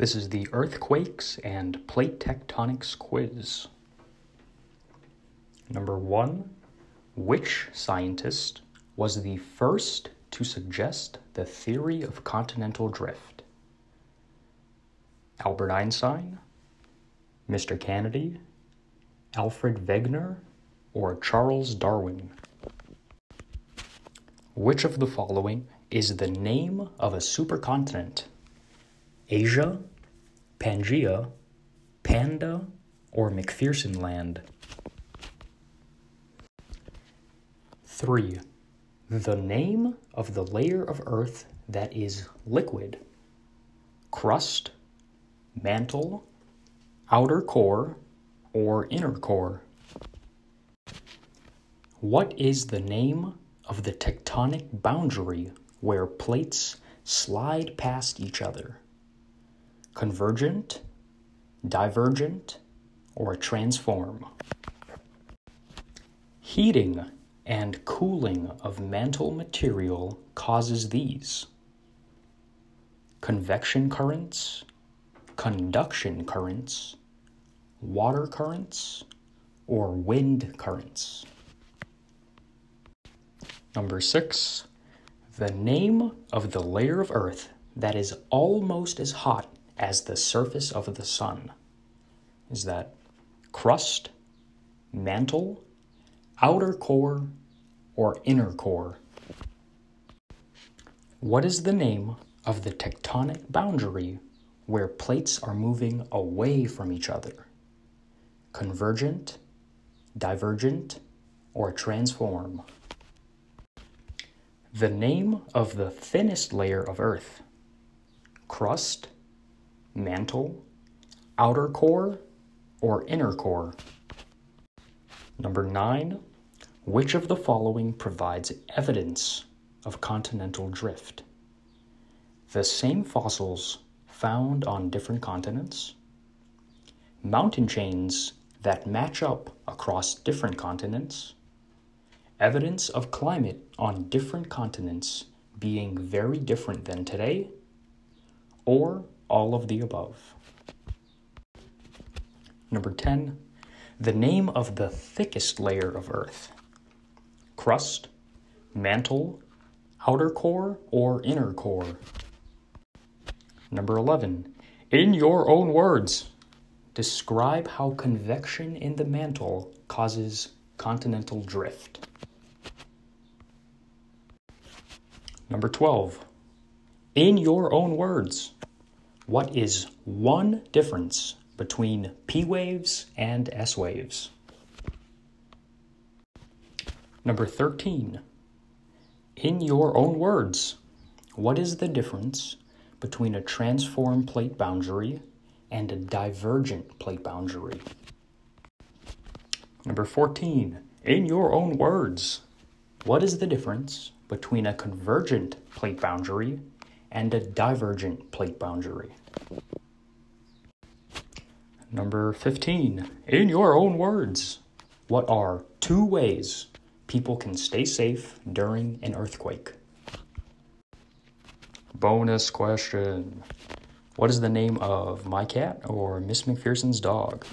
This is the Earthquakes and Plate Tectonics quiz. Number 1, which scientist was the first to suggest the theory of continental drift? Albert Einstein, Mr. Kennedy, Alfred Wegener, or Charles Darwin? Which of the following is the name of a supercontinent? Asia, Pangaea, Panda, or McPherson Land? 3. The name of the layer of Earth that is liquid. Crust, mantle, outer core, or inner core? What is the name of the tectonic boundary where plates slide past each other? Convergent, divergent, or transform? Heating and cooling of mantle material causes these: convection currents, conduction currents, water currents, or wind currents? Number 6, the name of the layer of Earth that is almost as hot as the surface of the sun. Is that crust, mantle, outer core, or inner core? What is the name of the tectonic boundary where plates are moving away from each other? Convergent, divergent, or transform? The name of the thinnest layer of Earth: crust, mantle, outer core, or inner core? Number 9, which of the following provides evidence of continental drift? The same fossils found on different continents, mountain chains that match up across different continents, evidence of climate on different continents being very different than today, or all of the above? Number 10, the name of the thickest layer of Earth: crust, mantle, outer core, or inner core? Number 11, in your own words, describe how convection in the mantle causes continental drift. Number 12, in your own words, what is one difference between P waves and S waves? Number 13, in your own words, what is the difference between a transform plate boundary and a divergent plate boundary? Number 14, in your own words, what is the difference between a convergent plate boundary and a divergent plate boundary? Number 15, in your own words, what are 2 ways people can stay safe during an earthquake? Bonus question: what is the name of my cat or Miss McPherson's dog?